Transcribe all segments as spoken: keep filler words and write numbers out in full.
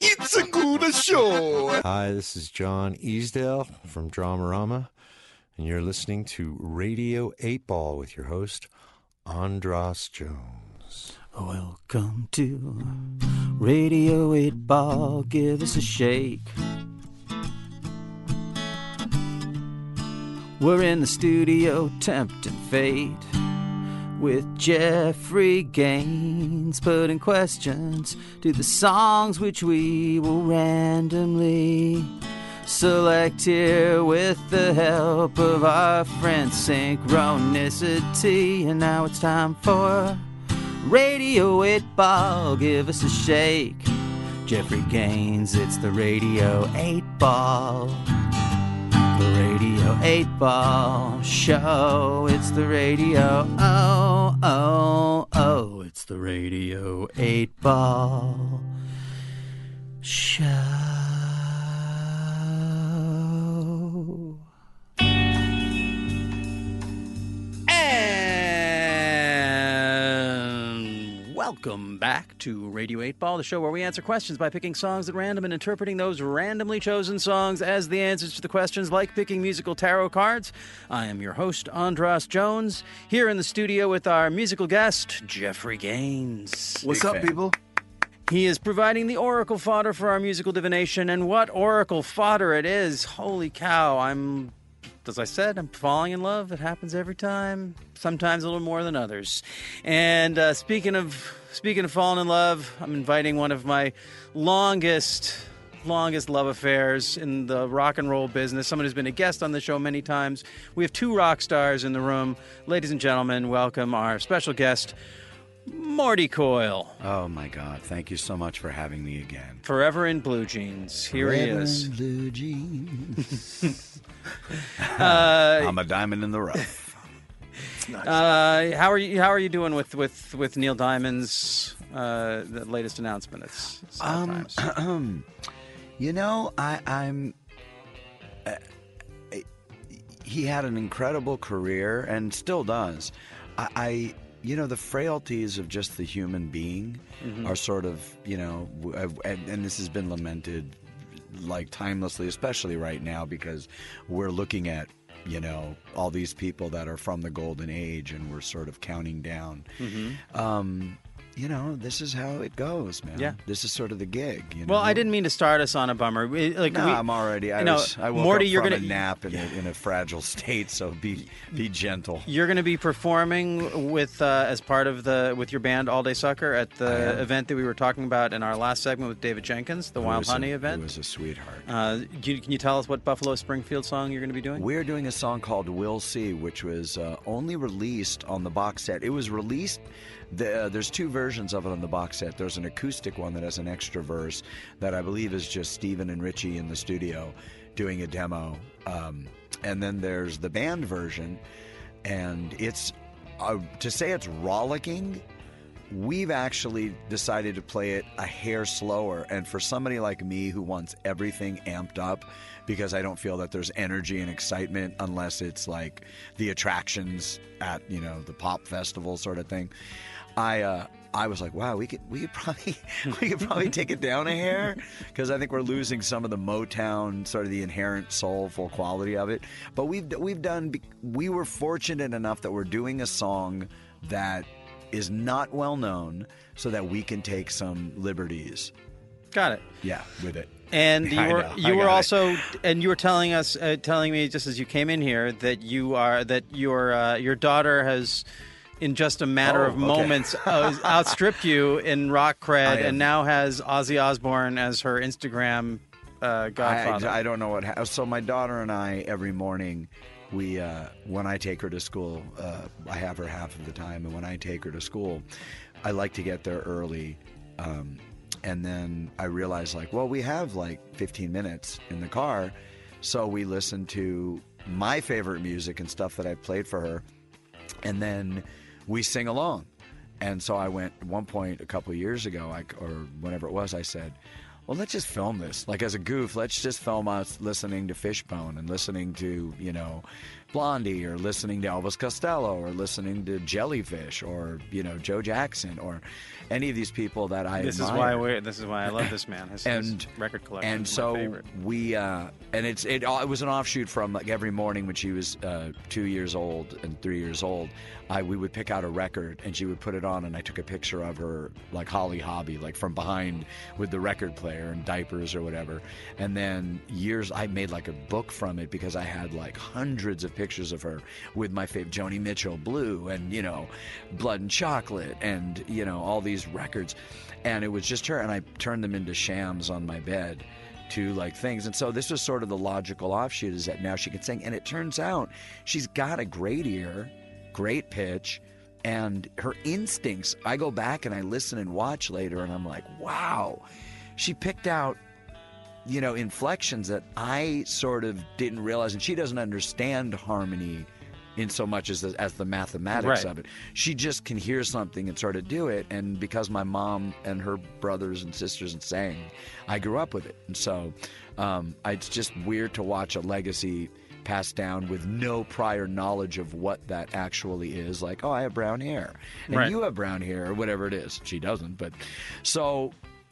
It's a good show. Hi, this is John Easdale from Dramarama, and you're listening to Radio eight Ball with your host, Andras Jones. Welcome to Radio eight Ball. Give us a shake. We're in the studio tempting fate with Jeffrey Gaines, putting questions to the songs which we will randomly select here with the help of our friend Synchronicity. And now it's time for Radio eight Ball. Give us a shake. Jeffrey Gaines, it's the Radio eight Ball. Radio eight Ball Show. It's the Radio Oh Oh Oh. It's the Radio eight Ball Show. And welcome back to Radio eight Ball, the show where we answer questions by picking songs at random and interpreting those randomly chosen songs as the answers to the questions, like picking musical tarot cards. I am your host, Andras Jones, here in the studio with our musical guest, Jeffrey Gaines. What's Big up, fan. people? He is providing the oracle fodder for our musical divination, and what oracle fodder it is. Holy cow, I'm... As I said, I'm falling in love. It happens every time, sometimes a little more than others. And uh, speaking of speaking of falling in love, I'm inviting one of my longest, longest love affairs in the rock and roll business, someone who's been a guest on the show many times. We have two rock stars in the room. Ladies and gentlemen, welcome our special guest, Morty Coyle. Oh, my God. Thank you so much for having me again. Forever in blue jeans. Here Forever he is. In blue jeans. uh, I'm a diamond in the rough. Nice. Uh, how are you How are you doing with, with, with Neil Diamond's uh, the latest announcement? It's, it's um, times. You know, I, I'm... Uh, he had an incredible career and still does. I... I You know, the frailties of just the human being mm-hmm. are sort of, you know, and, and this has been lamented, like, timelessly, especially right now, because we're looking at, you know, all these people that are from the golden age, and we're sort of counting down. Mm-hmm. Um, you know, this is how it goes, man. Yeah. This is sort of the gig. You know? Well, I didn't mean to start us on a bummer. Like, no, we, I'm already. I, you know, was, I woke Morty, up you're from gonna, a nap in, yeah. a, in a fragile state, so be be gentle. You're going to be performing with uh, as part of the with your band All Day Sucker at the event that we were talking about in our last segment with David Jenkins, the it Wild Honey a, event. It was a sweetheart. Uh, can, you, can you tell us what Buffalo Springfield song you're going to be doing? We're doing a song called "We'll See," which was uh, only released on the box set. It was released. The, uh, there's two versions of it on the box set. There's an acoustic one that has an extra verse that I believe is just Steven and Richie in the studio doing a demo. Um, and then there's the band version, and it's, uh, to say it's rollicking, we've actually decided to play it a hair slower. And for somebody like me who wants everything amped up, because I don't feel that there's energy and excitement unless it's like the attractions at, you know, the pop festival sort of thing. I uh, I was like, wow, we could we could probably we could probably take it down a hair, because I think we're losing some of the Motown, sort of the inherent soulful quality of it. But we've we've done we were fortunate enough that we're doing a song that is not well known, so that we can take some liberties. Got it. Yeah, with it. And you were know, you were also it. and you were telling us uh, telling me just as you came in here that you are that your uh, your daughter has, in just a matter oh, of moments, okay. outstripped you in rock cred, and now has Ozzy Osbourne as her Instagram uh, godfather. I, I don't know what happened. So my daughter and I, every morning, we uh, when I take her to school, uh, I have her half of the time, and when I take her to school, I like to get there early. Um, and then I realize, like, well, we have, like, fifteen minutes in the car, so we listen to my favorite music and stuff that I've played for her, and then we sing along. And so I went, at one point a couple of years ago, I, or whenever it was, I said, well, let's just film this. Like, as a goof, let's just film us listening to Fishbone and listening to, you know, Blondie, or listening to Elvis Costello, or listening to Jellyfish, or, you know, Joe Jackson, or any of these people that I this admire. Is why we're, this is why I love this man. His, and, his record collection and is so my favorite. we uh, and it's it, it was an offshoot from, like, every morning when she was uh, two years old and three years old, I we would pick out a record and she would put it on, and I took a picture of her, like Holly Hobby, like from behind with the record player and diapers or whatever. And then years I made like a book from it, because I had like hundreds of pictures of her with my favorite Joni Mitchell Blue, and, you know, Blood and Chocolate, and, you know, all these records. And it was just her, and I turned them into shams on my bed to, like, things. And so this was sort of the logical offshoot, is that now she can sing. And it turns out she's got a great ear, great pitch, and her instincts. I go back and I listen and watch later, and I'm like, wow, she picked out, you know, inflections that I sort of didn't realize. And she doesn't understand harmony in so much as the, as the mathematics right. of it. She just can hear something and sort of do it. And because my mom and her brothers and sisters sang, I grew up with it. And so um, it's just weird to watch a legacy passed down with no prior knowledge of what that actually is. Like, oh, I have brown hair. And right. you have brown hair, or whatever it is. She doesn't, but... So...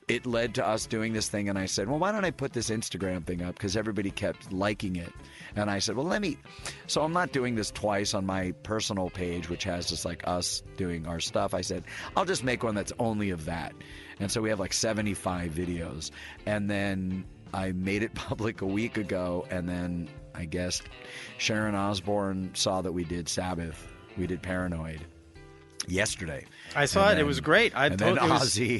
It led to us doing this thing, and I said, well, why don't I put this Instagram thing up, because everybody kept liking it. And I said, well, let me... So I'm not doing this twice on my personal page, which has just, like, us doing our stuff. I said, I'll just make one that's only of that. And so we have, like, seventy-five videos. And then I made it public a week ago, and then I guess Sharon Osbourne saw that we did Sabbath. We did Paranoid. Yesterday I saw and it then, it was great. I and then Ozzy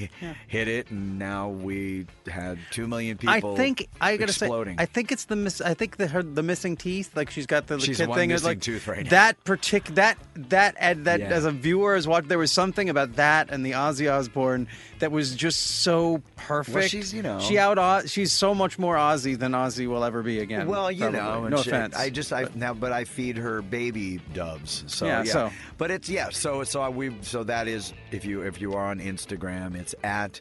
was, yeah. hit it, and now we had two million people I think I gotta exploding. say I think it's the mis- I think the her the missing teeth, like she's got the, the she's kid one thing missing like, tooth right now. That particular that that ad, that yeah. as a viewer as watched, there was something about that and the Ozzy Osbourne that was just so perfect. Well, she's you know she out she's so much more Ozzy than Ozzy will ever be again. Well, you probably. know, no she, offense. I just I but, now but I feed her baby doves. So yeah. yeah. So. But it's yeah, so so I We, so that is, if you if you are on Instagram, it's at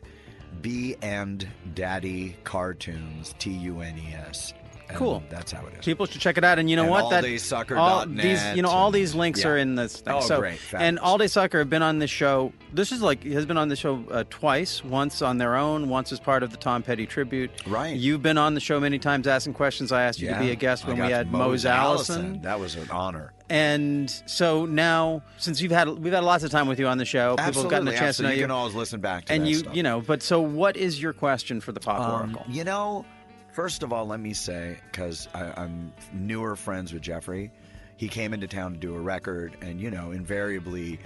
B and Daddy Cartoons, T U N E S. And cool. That's how it is. People should check it out. And you know and what? All that, Day Sucker. All these, you know, all and, these links yeah. are in this thing. Oh, so, great. Fabulous. And All Day Sucker have been on this show. This is like, has been on the show uh, twice, once on their own, once as part of the Tom Petty tribute. Right. You've been on the show many times asking questions. I asked you yeah. to be a guest when we had Mose Allison. Allison. That was an honor. And so now, since you've had we've had lots of time with you on the show, absolutely, people have gotten a chance absolutely. to know you. You can always listen back to and that you, stuff. You know, but so what is your question for the Pop um, Oracle? You know... First of all, let me say, because I'm newer friends with Jeffrey, he came into town to do a record, and, you know, invariably,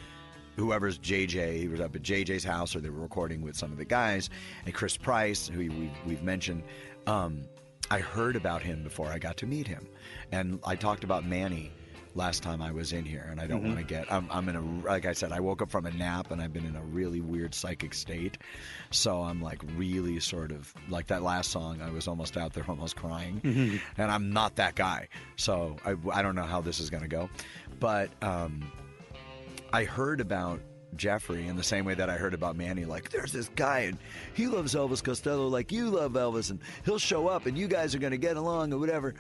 whoever's J J, he was up at J J's house, or they were recording with some of the guys, and Chris Price, who we, we've mentioned, um, I heard about him before I got to meet him. And I talked about Manny last time I was in here, and I don't mm-hmm. want to get, I'm, I'm in a, like I said, I woke up from a nap, and I've been in a really weird psychic state, so I'm like really sort of, like that last song, I was almost out there, almost crying, mm-hmm. and I'm not that guy, so I, I don't know how this is going to go, but um, I heard about Jeffrey in the same way that I heard about Manny, like, there's this guy, and he loves Elvis Costello like you love Elvis, and he'll show up, and you guys are going to get along, or whatever,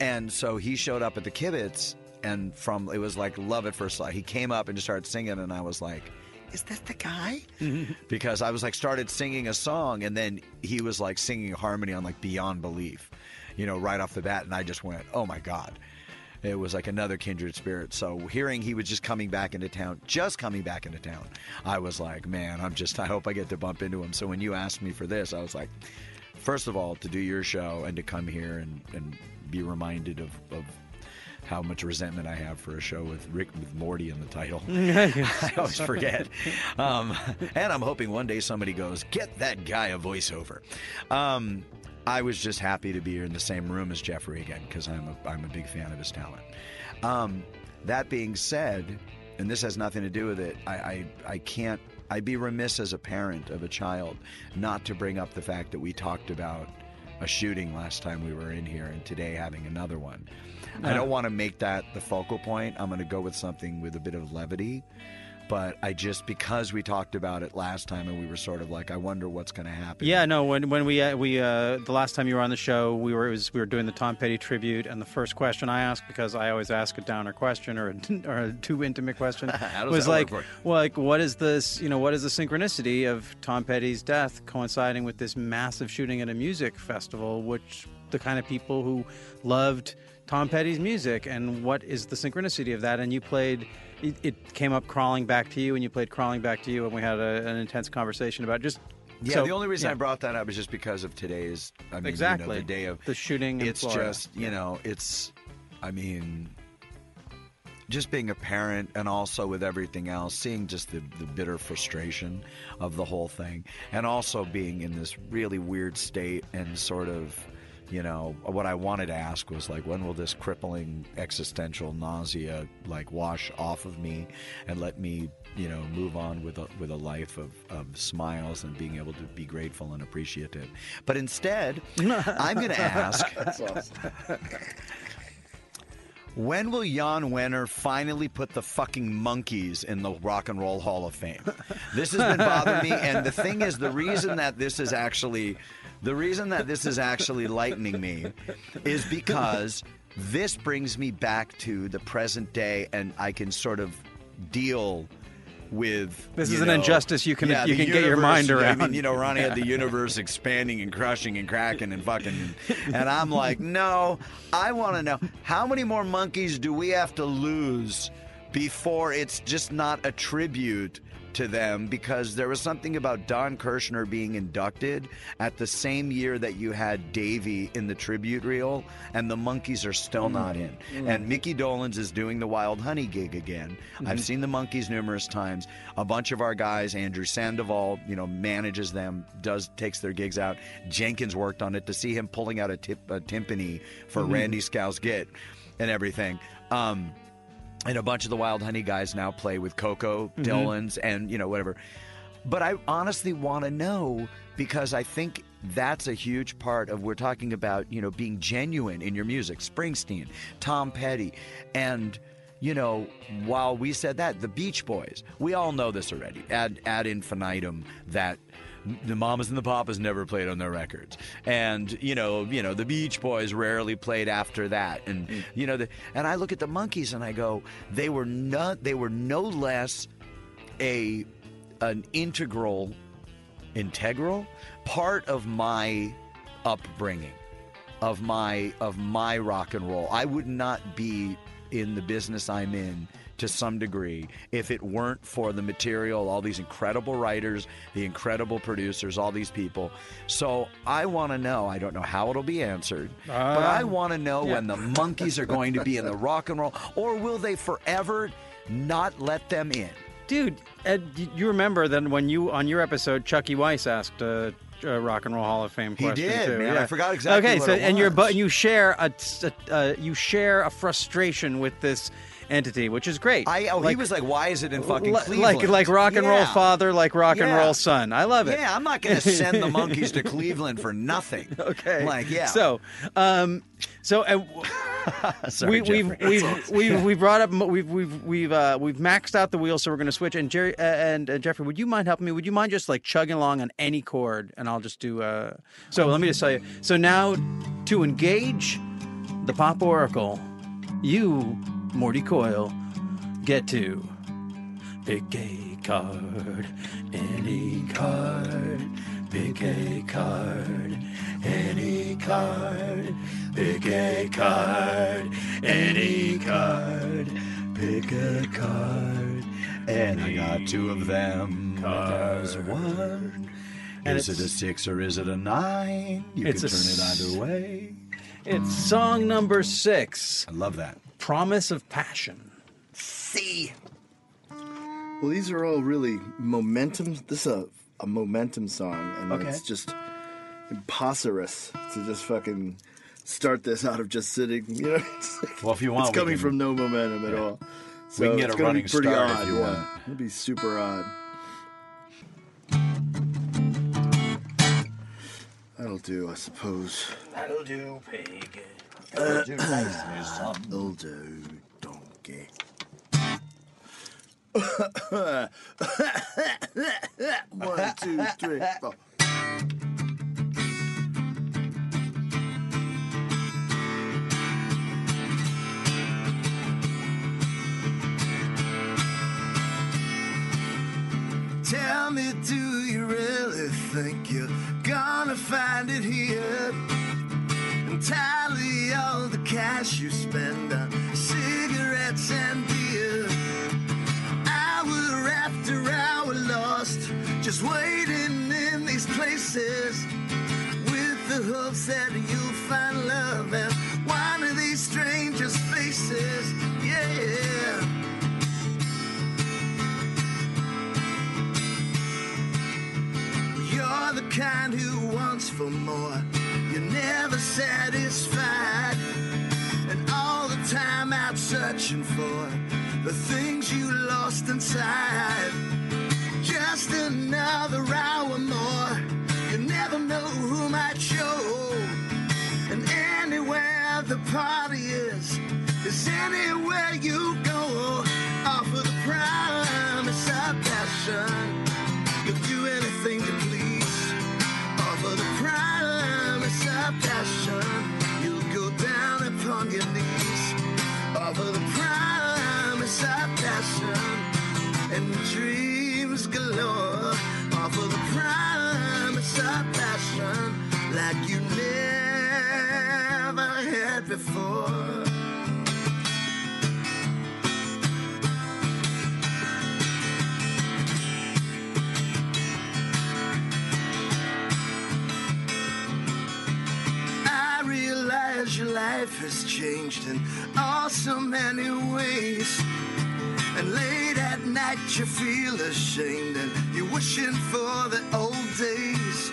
and so he showed up at the Kibitz. And from it was like love at first sight. He came up and just started singing, and I was like, "Is that the guy?" Because I was like, started singing a song, and then he was like singing harmony on like Beyond Belief, you know, right off the bat. And I just went, "Oh my God!" It was like another kindred spirit. So hearing he was just coming back into town, just coming back into town, I was like, "Man, I'm just. I hope I get to bump into him." So when you asked me for this, I was like, first of all, to do your show and to come here and and be reminded of. of how much resentment I have for a show with Rick with Morty in the title. I always forget. Um, and I'm hoping one day somebody goes, get that guy a voiceover. Um, I was just happy to be here in the same room as Jeffrey again, because I'm a, I'm a big fan of his talent. Um, that being said, and this has nothing to do with it, I, I, I can't, I'd be remiss as a parent of a child not to bring up the fact that we talked about a shooting last time we were in here, and today having another one. I don't want to make that the focal point. I'm going to go with something with a bit of levity. But I just, because we talked about it last time and we were sort of like, I wonder what's going to happen. Yeah, no, when when we, uh, we uh, the last time you were on the show, we were it was, we were doing the Tom Petty tribute, and the first question I asked, because I always ask a downer question or a, or a too intimate question, was like, well, like, what is this, you know, what is the synchronicity of Tom Petty's death coinciding with this massive shooting at a music festival, which the kind of people who loved Tom Petty's music, and what is the synchronicity of that? And you played... It came up Crawling Back to You, and you played Crawling Back to You, and we had a, an intense conversation about just... Yeah, so, the only reason yeah. I brought that up is just because of today's... I mean, exactly. You know, the day of... The shooting in Florida. It's just, you know, it's... I mean, just being a parent, and also with everything else, seeing just the, the bitter frustration of the whole thing, and also being in this really weird state and sort of... You know, what I wanted to ask was, like, when will this crippling existential nausea, like, wash off of me and let me, you know, move on with a, with a life of, of smiles and being able to be grateful and appreciative. But instead, I'm going to ask, That's awesome. when will Jann Wenner finally put the fucking Monkees in the Rock and Roll Hall of Fame? This has been bothering me, and the thing is, the reason that this is actually... The reason that this is actually lightening me is because this brings me back to the present day, and I can sort of deal with... This is know, an injustice you can yeah, you can universe, get your mind around. I mean, you know, Ronnie yeah. had the universe expanding and crushing and cracking and fucking... And I'm like, no, I want to know, how many more monkeys do we have to lose before it's just not a tribute to them? Because there was something about Don Kirshner being inducted at the same year that you had Davey in the tribute reel, and the Monkees are still mm-hmm. not in. Mm-hmm. And Mickey Dolenz is doing the Wild Honey gig again. Mm-hmm. I've seen the Monkees numerous times. A bunch of our guys, Andrew Sandoval, you know, manages them, does takes their gigs out. Jenkins worked on it. To see him pulling out a, tip, a timpani for mm-hmm. Randy Scow's Git and everything. Um, And a bunch of the Wild Honey guys now play with Coco, mm-hmm. Dylan's, and, you know, whatever. But I honestly want to know, because I think that's a huge part of, we're talking about, you know, being genuine in your music. Springsteen, Tom Petty, and, you know, while we said that, the Beach Boys. We all know this already, ad, ad infinitum, that... The Mamas and the Papas never played on their records, and you know, you know, the Beach Boys rarely played after that, and you know, the, and I look at the Monkees and I go, they were not, they were no less a an integral, integral part of my upbringing, of my of my rock and roll. I would not be in the business I'm in, to some degree, if it weren't for the material, all these incredible writers, the incredible producers, all these people. So I want to know, I don't know how it'll be answered, um, but I want to know yeah. when the Monkees are going to be in the Rock and Roll, or will they forever not let them in? Dude, Ed, you remember that when you, on your episode, Chucky Weiss asked uh, uh, Rock and Roll Hall of Fame question. He did, too. man. Yeah. I forgot exactly okay, what so, it was. Okay, and you're, but you share a, uh, you share a frustration with this entity, which is great. I, oh, like, he was like, why is it in fucking l- Cleveland? Like, like rock and yeah. roll father, like rock yeah. and roll son. I love it. Yeah, I'm not going to send the Monkees to Cleveland for nothing. Okay. Like, yeah. So, um, so uh, Sorry, we, we've we've we've we brought up we've we've we've uh, we've maxed out the wheel, so we're going to switch. And Jerry uh, and uh, Jeffrey, would you mind helping me? Would you mind just like chugging along on any chord, and I'll just do. Uh... So let me just tell you. So now, to engage the Pop Oracle, you, Morty Coyle, get to pick a card, any card, pick a card, any card, pick a card, any card, pick a card, and I got two of them. There's one. Is it a six or is it a nine? You can turn it either way. It's song number six. I love that. Promise of Passion. See. Well, these are all really momentum. This is a, a momentum song, and okay. it's just preposterous to just fucking start this out of just sitting. You know, it's like, well, if you want, it's coming we can, from no momentum at yeah. all. So we can get it's a running be pretty start odd, if you yeah. want. It'll be super odd. That'll do, I suppose. That'll do, pig. Uh, That'll do, donkey. One, two, three, four. Tell me, do you really think you're gonna find it here? Entirely all the cash you spend on cigarettes and beer. Hour after hour lost, just waiting in these places, with the hopes that you'll find love at one of these strangers' faces. Yeah. You're the kind who wants for more, you're never satisfied, and all the time out searching for the things you lost inside. Just another hour more, you never know who might show, and anywhere the party is, is anywhere you go. All for the promise of passion, you'll do anything to please. Passion, you'll go down upon your knees over the promise of passion and dreams galore. Over the promise of passion like you never had before. Your life has changed in all so many ways, and late at night you feel ashamed, and you're wishing for the old days.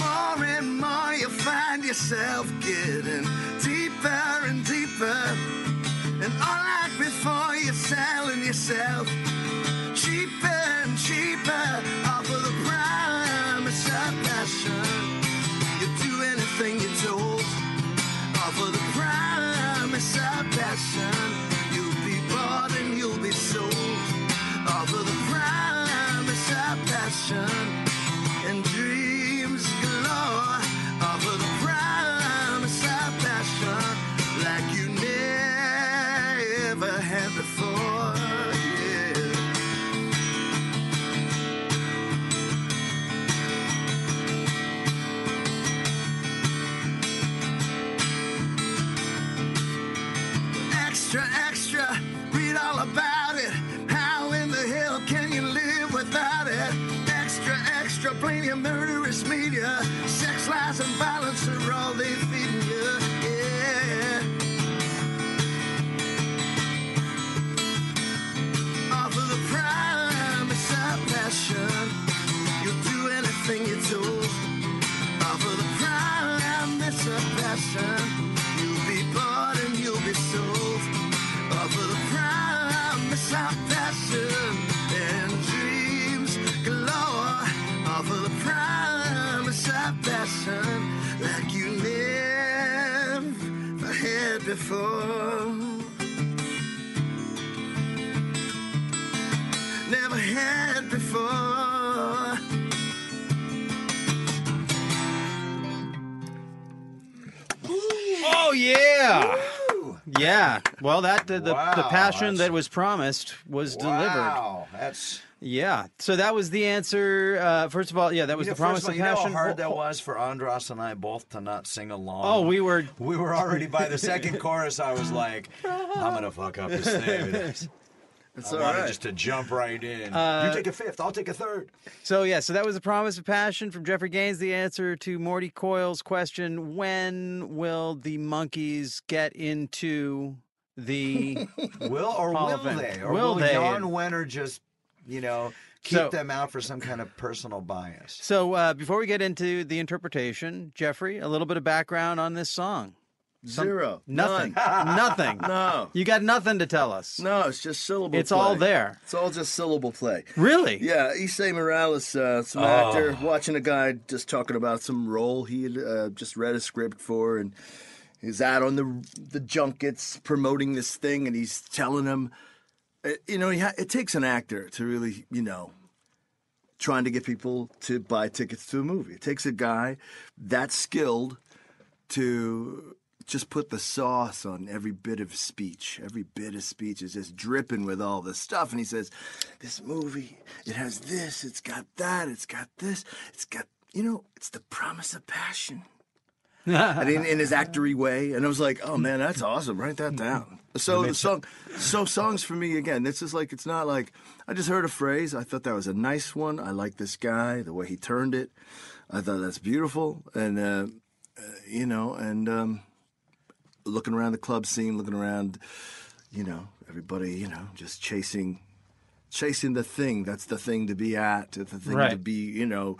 More and more you find yourself getting deeper and deeper, and unlike before you're selling yourself cheaper and cheaper. All for the promise of passion, you do anything you're told. For the promise of passion, you'll be bought and you'll be sold. All for the promise of passion and dreams galore. All for the promise of passion like you never had before. Extra, read all about it. How in the hell can you live without it? Extra, extra, blame your murderous media. Sex, lies, and violence are all they feed you. Yeah. All for the promise of passion, you'll do anything you're told. All for the promise of passion, you'll be bought and you'll be sold. All for the promise of passion and dreams galore. All for the promise of passion like you never had before. Never had before. Oh, yeah. Yeah, well, that the, the, wow, the passion that was promised was wow, delivered. Wow, that's yeah. So that was the answer. Uh, first of all, yeah, that was you know, the promise of, all, of passion. You know how hard that was for Andras and I both to not sing along. Oh, we were we were already by the second chorus. I was like, I'm gonna fuck up this thing. It's I all wanted right. just to jump right in. Uh, you take a fifth, I'll take a third. So, yeah, so that was The Promise of Passion from Jeffrey Gaines, the answer to Morty Coyle's question, when will the Monkees get into the Will or will they? Or will, will they? Jann Wenner just, you know, keep so, them out for some kind of personal bias? So uh, before we get into the interpretation, Jeffrey, a little bit of background on this song. Some, Zero. Nothing. None. Nothing. No. You got nothing to tell us. No, it's just syllable it's play. It's all there. It's all just syllable play. Really? Yeah. Esai Morales, uh, some oh. actor, watching a guy just talking about some role he had uh, just read a script for, and he's out on the the junkets promoting this thing, and he's telling him, it, you know, it takes an actor to really, you know, trying to get people to buy tickets to a movie. It takes a guy that skilled to just put the sauce on every bit of speech. Every bit of speech is just dripping with all this stuff. And he says, this movie, it has this, it's got that, it's got this, it's got, you know, it's the promise of passion. And in, in his actory way. And I was like, oh, man, that's awesome. Write that down. So the song, so songs for me, again, it's just like, it's not like, I just heard a phrase. I thought that was a nice one. I like this guy, the way he turned it. I thought that's beautiful. And, uh, uh, you know, and... Um, looking around the club scene, looking around, you know, everybody, you know, just chasing chasing the thing. That's the thing to be at, the thing right. to be, you know,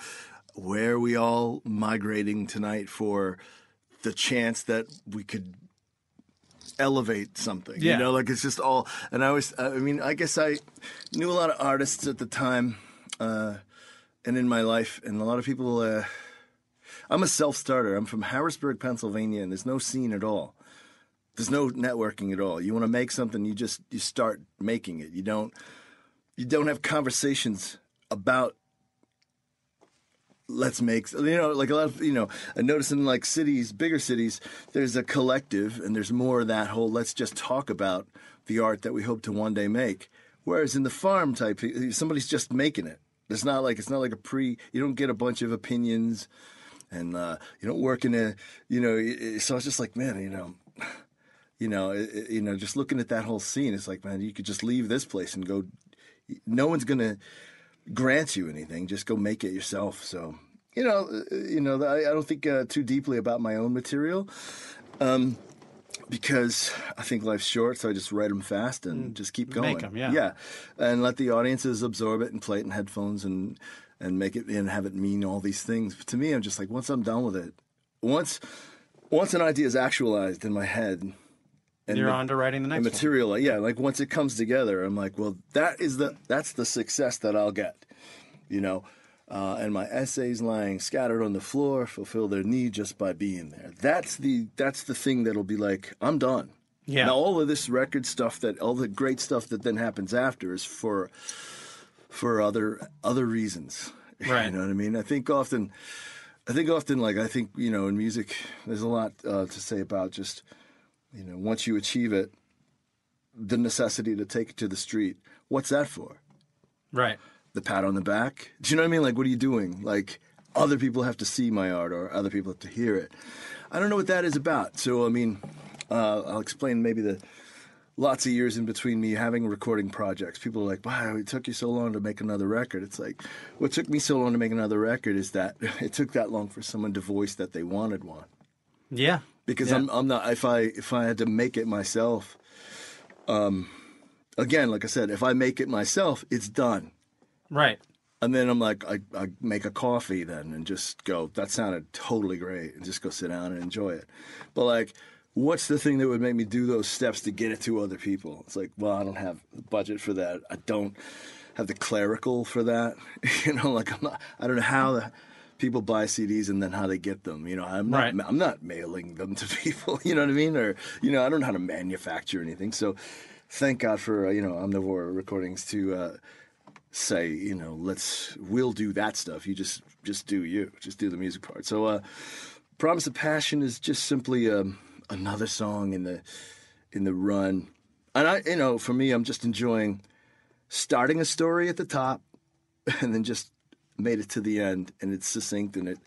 where are we all migrating tonight for the chance that we could elevate something, yeah. you know, like it's just all, and I always, I mean, I guess I knew a lot of artists at the time uh, and in my life, and a lot of people, uh, I'm a self-starter. I'm from Harrisburg, Pennsylvania, and there's no scene at all. There's no networking at all. You want to make something, you just you start making it. You don't you don't have conversations about let's make, you know, like a lot of, you know, I notice in like cities, bigger cities, there's a collective and there's more of that whole let's just talk about the art that we hope to one day make. Whereas in the farm type, somebody's just making it. It's not like it's not like a pre, you don't get a bunch of opinions and uh, you don't work in a, you know, it, so I was just like, man, you know, You know, it, you know, just looking at that whole scene, it's like, man, you could just leave this place and go. No one's gonna grant you anything. Just go make it yourself. So, you know, you know, I, I don't think uh, too deeply about my own material um, because I think life's short. So I just write them fast and just keep going. Make them, yeah, yeah, and let the audiences absorb it and play it in headphones and and make it and have it mean all these things. But to me, I'm just like, once I'm done with it, once once an idea is actualized in my head. And You're ma- on to writing the next material, one. Yeah. Like once it comes together, I'm like, well, that is the that's the success that I'll get, you know. Uh, and my essays lying scattered on the floor fulfill their need just by being there. That's the that's the thing that'll be like, I'm done. Yeah. Now all of this record stuff, that all the great stuff that then happens after, is for for other other reasons. Right. You know what I mean? I think often, I think often, like I think you know, in music, there's a lot uh, to say about just. You know, once you achieve it, the necessity to take it to the street, what's that for? Right. The pat on the back? Do you know what I mean? Like, what are you doing? Like, other people have to see my art or other people have to hear it. I don't know what that is about. So, I mean, uh, I'll explain maybe the lots of years in between me having recording projects. People are like, wow, it took you so long to make another record. It's like, what took me so long to make another record is that it took that long for someone to voice that they wanted one. Yeah. Because yeah. I'm, I'm not. If I if I had to make it myself, um, again, like I said, if I make it myself, it's done, right? And then I'm like, I, I make a coffee then and just go. That sounded totally great, and just go sit down and enjoy it. But like, what's the thing that would make me do those steps to get it to other people? It's like, well, I don't have the budget for that. I don't have the clerical for that. You know, like I'm not. I don't know how the. People buy C Ds and then how they get them. You know, I'm not right. I'm not mailing them to people. You know what I mean? Or, you know, I don't know how to manufacture anything. So thank God for, uh, you know, Omnivore Recordings to uh, say, you know, let's, we'll do that stuff. You just, just do you. Just do the music part. So uh, Promise of Passion is just simply um, another song in the, in the run. And I, you know, for me, I'm just enjoying starting a story at the top and then just, made it to the end, and it's succinct, and it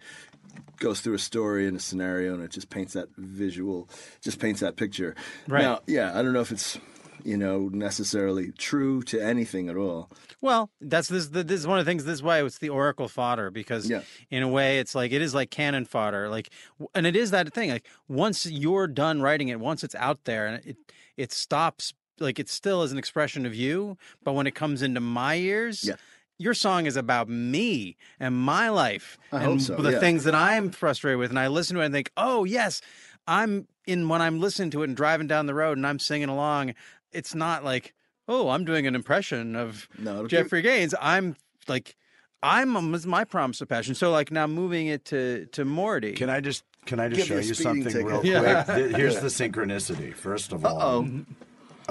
goes through a story and a scenario, and it just paints that visual, just paints that picture. Right. Now, yeah, I don't know if it's, you know, necessarily true to anything at all. Well, that's this. This is one of the things. This is why it's the oracle fodder, because yeah. in a way, it's like it is like cannon fodder, like, and it is that thing. Like once you're done writing it, once it's out there, and it it stops. Like it still is an expression of you, but when it comes into my ears, yeah. Your song is about me and my life I and hope so, the yeah. things that I'm frustrated with. And I listen to it and think, oh, yes, I'm in when I'm listening to it and driving down the road and I'm singing along. It's not like, oh, I'm doing an impression of no, Jeffrey be... Gaines. I'm like, I'm, I'm my promise of passion. So like now moving it to, to Morty. Can I just can I just Give show you something ticket. real quick? Yeah. Here's the synchronicity, first of all. Uh-oh.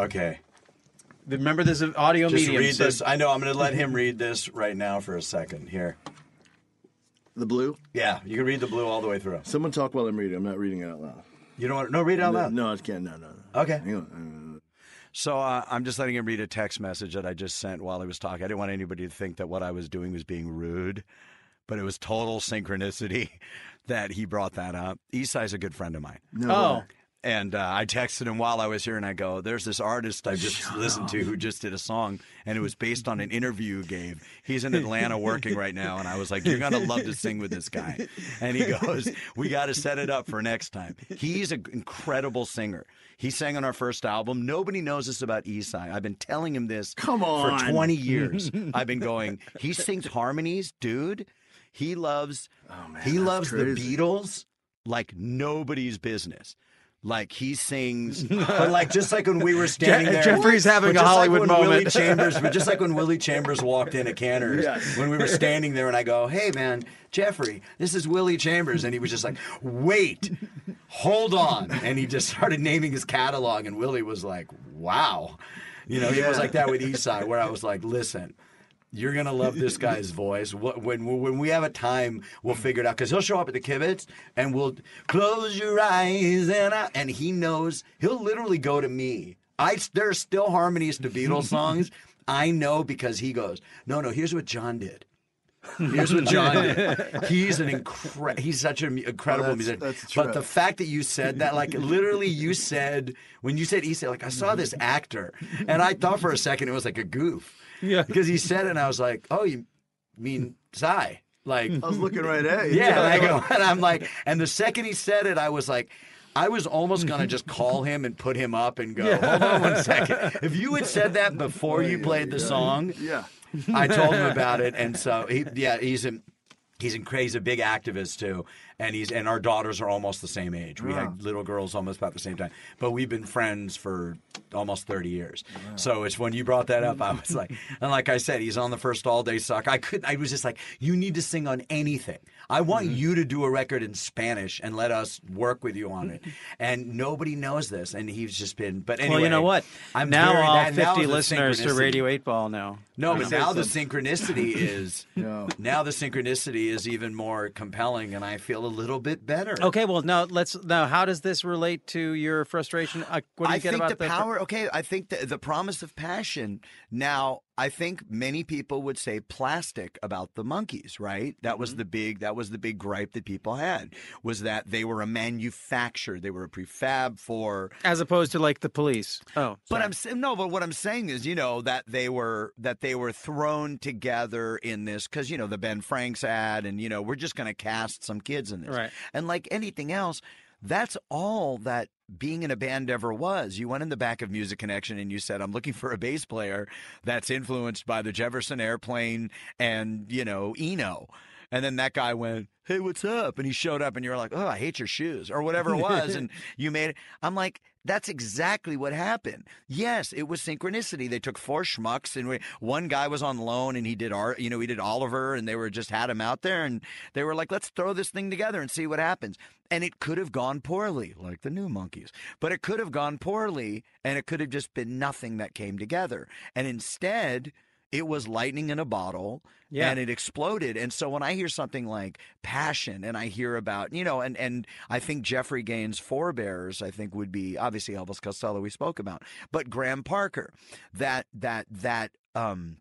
Okay. Remember, there's an audio medium. Just read so this. I know. I'm going to let him read this right now for a second. Here. The blue? Yeah. You can read the blue all the way through. Someone talk while I'm reading. I'm not reading it out loud. You don't want to? No, read it out no, loud. No, I can't. No, no, no. Okay. Hang on. So uh, I'm just letting him read a text message that I just sent while he was talking. I didn't want anybody to think that what I was doing was being rude, but it was total synchronicity that he brought that up. Esai's a good friend of mine. No. Oh. And uh, I texted him while I was here, and I go, there's this artist I just Shut listened up. to who just did a song, and it was based on an interview you gave. He's in Atlanta working right now, and I was like, you're going to love to sing with this guy. And he goes, we got to set it up for next time. He's an incredible singer. He sang on our first album. Nobody knows this about Esai. I've been telling him this Come on. for twenty years. I've been going, he sings harmonies, dude. He loves, oh, man, he loves the Beatles like nobody's business. Like he sings, but like just like when we were standing there, Jeffrey's having a Hollywood like moment. Willie Chambers, but just like when Willie Chambers walked in at Canners, yes. when we were standing there, and I go, "Hey man, Jeffrey, this is Willie Chambers," and he was just like, "Wait, hold on," and he just started naming his catalog, and Willie was like, "Wow," you know, yeah. he was like that with Esai, where I was like, "Listen, you're gonna love this guy's voice. When when we have a time, we'll figure it out because he'll show up at the Kibitz and we'll close your eyes and I, and he knows he'll literally go to me. I there are still harmonies to Beatles songs. I know because he goes, no, no. Here's what John did. Here's what John did. He's an incre- He's such an incredible oh, that's, musician. That's but the fact that you said that, like literally, you said when you said Esai, like I saw this actor and I thought for a second it was like a goof. Yeah, because he said it, and I was like, "Oh, you mean Sai?" Like I was looking right at you. Yeah, and I go, and I'm like, and the second he said it, I was like, I was almost gonna just call him and put him up and go, yeah. "Hold on one second." If you had said that before you played the song, yeah, I told him about it, and so he, yeah, he's in. He's in he's a big activist too, and he's and our daughters are almost the same age. We wow. had little girls almost about the same time, but we've been friends for almost thirty years. Wow. So it's when you brought that up, I was like, and like I said, he's on the first All Day Sucker. I could, I was just like, you need to sing on anything. I want mm-hmm. you to do a record in Spanish and let us work with you on it. And nobody knows this, and he's just been. But anyway, well, you know what? I'm now all that, fifty now listeners to Radio Eight Ball now. No, but now the synchronicity is no. now the synchronicity is even more compelling, and I feel a little bit better. Okay, well now let's now how does this relate to your frustration? Uh, what do you I get think about the power? Pr- okay, I think the, the promise of passion. Now, I think many people would say plastic about the Monkees, right? That mm-hmm. was the big that was the big gripe that people had was that they were a manufacturer, they were a prefab for as opposed to like the Police. Oh, but sorry. I'm no, but what I'm saying is, you know, that they were that. They They were thrown together in this because, you know, the Ben Franks ad and, you know, we're just going to cast some kids in this. Right. And like anything else, that's all that being in a band ever was. You went in the back of Music Connection and you said, I'm looking for a bass player that's influenced by the Jefferson Airplane and, you know, Eno. And then that guy went, hey, what's up? And he showed up and you're like, oh, I hate your shoes or whatever it was. And you made it. I'm like, that's exactly what happened. Yes, it was synchronicity. They took four schmucks and we, one guy was on loan and he did art, you know, he did Oliver and they were just had him out there and they were like, let's throw this thing together and see what happens. And it could have gone poorly, like the new Monkees, but it could have gone poorly and it could have just been nothing that came together. And instead, it was lightning in a bottle, yeah. and it exploded. And so when I hear something like passion, and I hear about, you know, and, and I think Jeffrey Gaines' forebears, I think would be obviously Elvis Costello we spoke about, but Graham Parker, that that that um,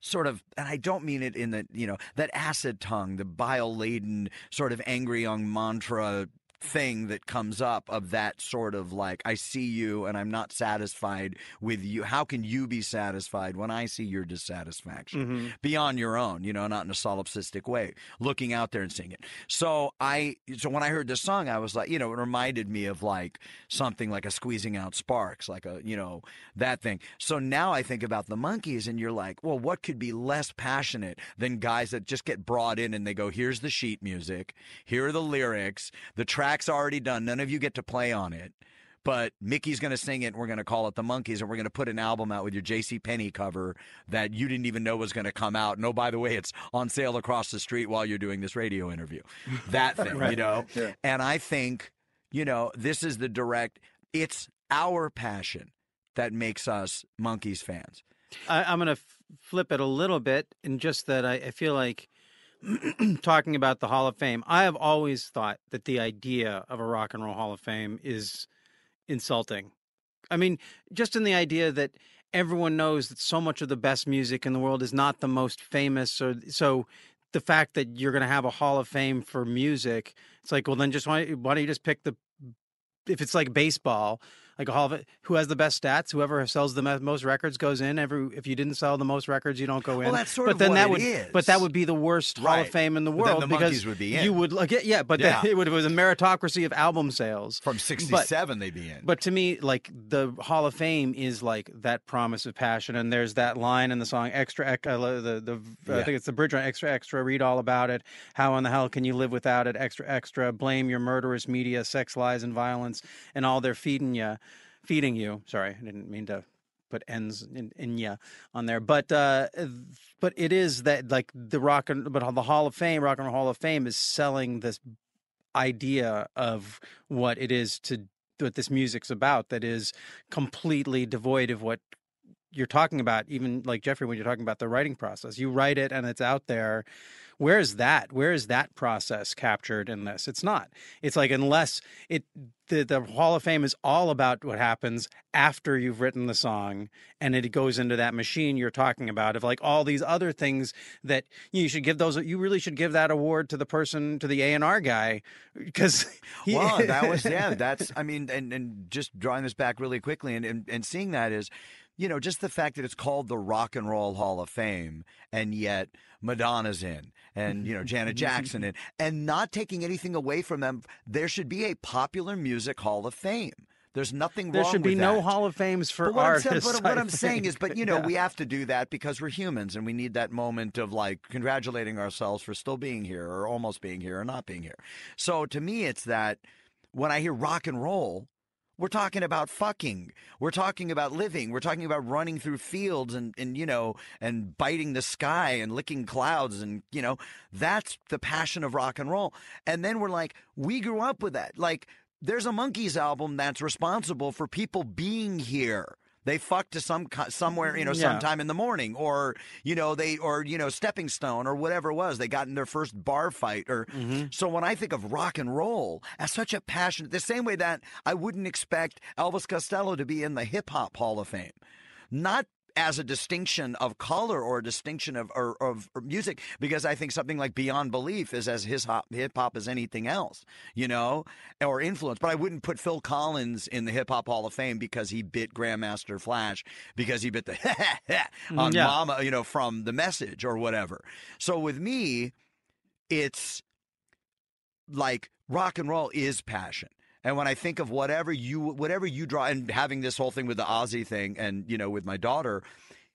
sort of, and I don't mean it in the, you know, that acid tongue, the bile laden sort of angry young mantra thing that comes up of that sort of like, I see you and I'm not satisfied with you. How can you be satisfied when I see your dissatisfaction mm-hmm. beyond your own, you know, not in a solipsistic way, looking out there and seeing it. So I, so when I heard this song, I was like, you know, it reminded me of like something like a Squeezing Out Sparks, like a, you know, that thing. So now I think about the Monkees and you're like, well, what could be less passionate than guys that just get brought in and they go, here's the sheet music, here are the lyrics, the track already done. None of you get to play on it, but Mickey's going to sing it. And we're going to call it the Monkees, and we're going to put an album out with your JCPenney cover that you didn't even know was going to come out. No, oh, by the way, it's on sale across the street while you're doing this radio interview. That thing, right. you know. Yeah. And I think, you know, this is the direct. It's our passion. that makes us Monkees fans. I, I'm going to flip it a little bit, and just that I, I feel like talking about the Hall of Fame, I have always thought that the idea of a Rock and Roll Hall of Fame is insulting. I mean, just in the idea that everyone knows that so much of the best music in the world is not the most famous. Or, so the fact that you're going to have a Hall of Fame for music, it's like, well, then just why, why don't you just pick the, if it's like baseball, like a Hall of Fame, who has the best stats, whoever sells the most records goes in. Every if you didn't sell the most records, you don't go in. Well, that's sort but of then what that it would, is. But that would be the worst right. Hall of Fame in the world. But then the Monkees would be in. You would like, yeah, but yeah. Then it, would, it was a meritocracy of album sales. From sixty-seven, but, they'd be in. But to me, like the Hall of Fame is like that promise of passion, and there's that line in the song "Extra." Uh, the the yeah. I think it's the bridge on "Extra Extra." Read all about it. How in the hell can you live without it? Extra Extra. Blame your murderous media, sex, lies, and violence, and all they're feeding you. Feeding you. Sorry, I didn't mean to put ends in, in yeah on there. But uh, but it is that like the rock and but the Hall of Fame, Rock and Roll Hall of Fame, is selling this idea of what it is to what this music's about. That is completely devoid of what you're talking about. Even like Jeffrey, when you're talking about the writing process, you write it and it's out there. Where is that? Where is that process captured in this? It's not. It's like unless it the, the Hall of Fame is all about what happens after you've written the song and it goes into that machine you're talking about of like all these other things that you should give those. You really should give that award to the person, to the A and R guy, because he... well, that was yeah. That's I mean, and and just drawing this back really quickly and and, and seeing that is. You know, just the fact that it's called the Rock and Roll Hall of Fame, and yet Madonna's in, and, you know, Janet Jackson in, and not taking anything away from them. There should be a popular music Hall of Fame. There's nothing there wrong with that. There should be no Hall of Fames for but artists. I'm saying, but what I'm saying is, but, you know, yeah. we have to do that because we're humans, and we need that moment of, like, congratulating ourselves for still being here or almost being here or not being here. So to me, it's that when I hear rock and roll, we're talking about fucking. We're talking about living. We're talking about running through fields and, and, you know, and biting the sky and licking clouds. And, you know, that's the passion of rock and roll. And then we're like, we grew up with that. Like, there's a Monkees album that's responsible for people being here. They fucked to some somewhere, you know, yeah. sometime in the morning, or you know, they or you know, Stepping Stone or whatever it was. They got in their first bar fight, or mm-hmm. so. When I think of rock and roll as such a passion, the same way that I wouldn't expect Elvis Costello to be in the Hip Hop Hall of Fame, not as a distinction of color or a distinction of or, of music, because I think something like Beyond Belief is as his hop, hip hop as anything else, you know, or influence. But I wouldn't put Phil Collins in the Hip Hop Hall of Fame because he bit Grandmaster Flash, because he bit the on yeah. Mama, you know, from The Message or whatever. So with me, it's like rock and roll is passion. And when I think of whatever you whatever you draw, and having this whole thing with the Ozzy thing and, you know, with my daughter,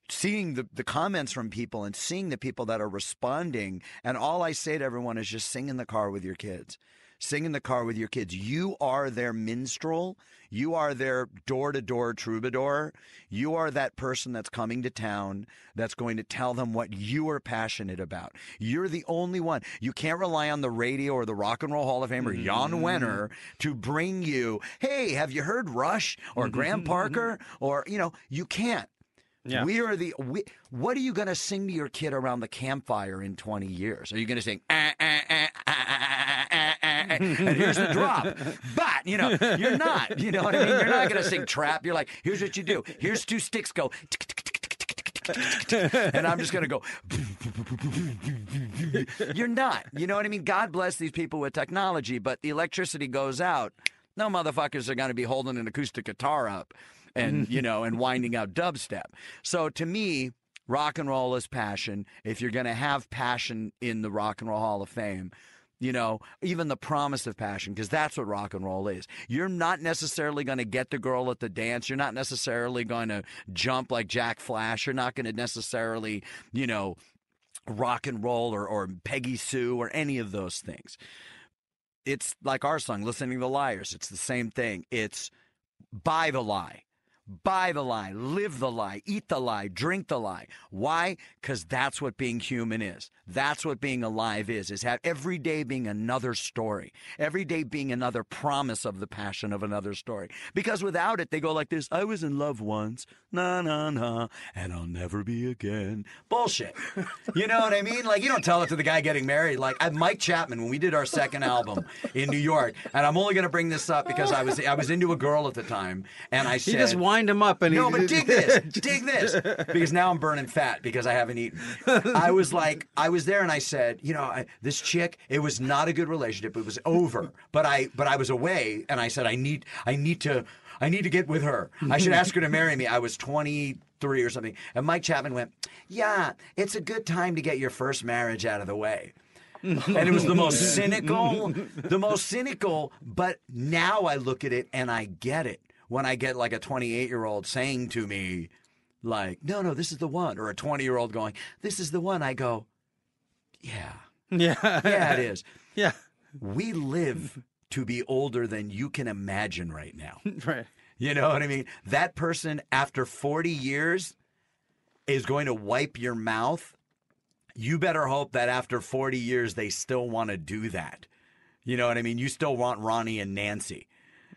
seeing the, the comments from people and seeing the people that are responding, and all I say to everyone is just sing in the car with your kids. Sing in the car with your kids. You are their minstrel. You are their door-to-door troubadour. You are that person that's coming to town that's going to tell them what you are passionate about. You're the only one. You can't rely on the radio or the Rock and Roll Hall of Fame or Jann Wenner to bring you, hey, have you heard Rush or Graham Parker? Or, you know, you can't. Yeah. We are the. We, what are you going to sing to your kid around the campfire in twenty years? Are you going to sing, ah, ah, ah, ah, ah, ah, ah, ah, and here's the drop? But, you know, you're not. You know what I mean? You're not going to sing trap. You're like, here's what you do. Here's two sticks go. And I'm just going to go. You're not. You know what I mean? God bless these people with technology, but the electricity goes out. No motherfuckers are going to be holding an acoustic guitar up. And, you know, and winding out dubstep. So to me, rock and roll is passion. If you're going to have passion in the Rock and Roll Hall of Fame, you know, even the promise of passion, because that's what rock and roll is. You're not necessarily going to get the girl at the dance. You're not necessarily going to jump like Jack Flash. You're not going to necessarily, you know, rock and roll or, or Peggy Sue or any of those things. It's like our song, Listening to Liars. It's the same thing. It's by the lie. buy the lie, live the lie, eat the lie, drink the lie. Why? Because that's what being human is. That's what being alive is, is have every day being another story, every day being another promise of the passion of another story. Because without it, they go like this, I was in love once, na, na, na, and I'll never be again. Bullshit. You know what I mean? Like, you don't tell it to the guy getting married. Like, I, Mike Chapman, when we did our second album in New York, and I'm only going to bring this up because I was I was into a girl at the time, and I said... You just wind him up and he... No, but dig this, dig this, because now I'm burning fat because I haven't eaten. I was like, I was... was there and I said, you know, I, this chick, it was not a good relationship. It was over. But I but I was away and I said, I need I need to I need to get with her. I should ask her to marry me. I was twenty-three or something. And Mike Chapman went, yeah, it's a good time to get your first marriage out of the way. And it was the most cynical, the most cynical, but now I look at it and I get it. When I get like a twenty-eight-year-old saying to me, like, no, no, this is the one, or a twenty-year-old going, this is the one, I go, yeah. Yeah. Yeah, it is. Yeah. We live to be older than you can imagine right now. Right. You know what I mean? That person, after forty years, is going to wipe your mouth. You better hope that after forty years, they still want to do that. You know what I mean? You still want Ronnie and Nancy.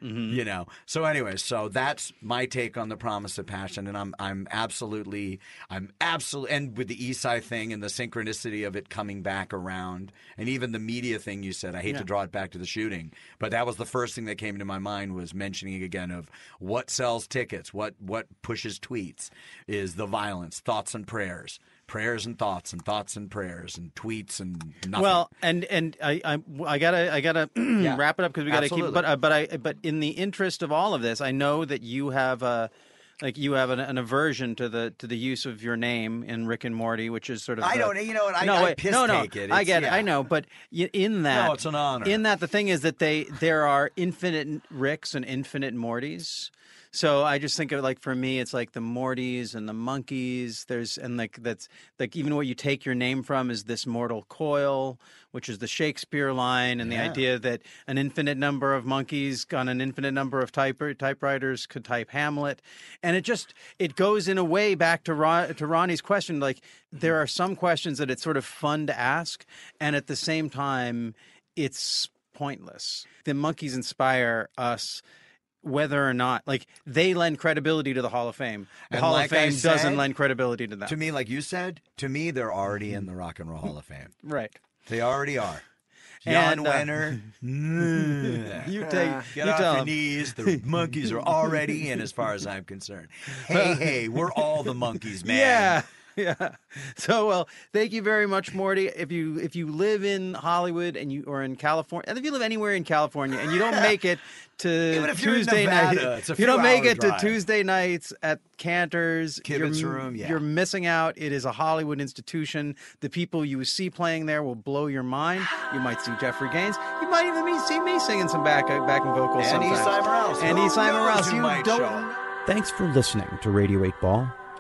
Mm-hmm. You know, so anyway, so that's my take on the Promise of Passion, and I'm I'm absolutely I'm absolutely and with the Esai thing and the synchronicity of it coming back around, and even the media thing you said. I hate yeah. to draw it back to the shooting, but that was the first thing that came to my mind was mentioning again of what sells tickets, what what pushes tweets is the violence, thoughts and prayers. Prayers and thoughts and thoughts and prayers and tweets and nothing. Well, and and I I, I gotta I gotta yeah. wrap it up because we gotta Absolutely. keep. But uh, but I but in the interest of all of this, I know that you have a like you have an, an aversion to the to the use of your name in Rick and Morty, which is sort of I the, don't you know what I no, I piss no, no, take it. It's, I get yeah. it. I know, but in that no, it's an honor. In that the thing is that they there are infinite Ricks and infinite Mortys. So I just think of like for me, it's like the Mortys and the Monkees. There's and like that's like even what you take your name from is this Morty Coyle, which is the Shakespeare line, and yeah. the idea that an infinite number of monkeys on an infinite number of type, typewriters could type Hamlet, and it just it goes in a way back to Ron, to Ronnie's question. Like there are some questions that it's sort of fun to ask, and at the same time, it's pointless. The Monkees inspire us. Whether or not, like, they lend credibility to the Hall of Fame. The Hall of Fame doesn't lend credibility to them. To me, like you said, to me, they're already in the Rock and Roll Hall of Fame. Right. They already are. Jann Wenner. Uh, you take, Get you off tell your them. knees. The Monkees are already in, as far as I'm concerned. Hey, hey, we're all the Monkees, man. Yeah. Yeah. So, well, thank you very much, Morty. If you if you live in Hollywood and you or in California, and if you live anywhere in California and you don't make it to Tuesday night, if you don't make it to Tuesday nights at Cantor's, Kibitz room, yeah. you're missing out. It is a Hollywood institution. The people you see playing there will blow your mind. You might see Jeffrey Gaines. You might even see me singing some back backing vocals sometimes. And Esai Morales. And Esai Morales. You don't. Thanks for listening to Radio eight Ball.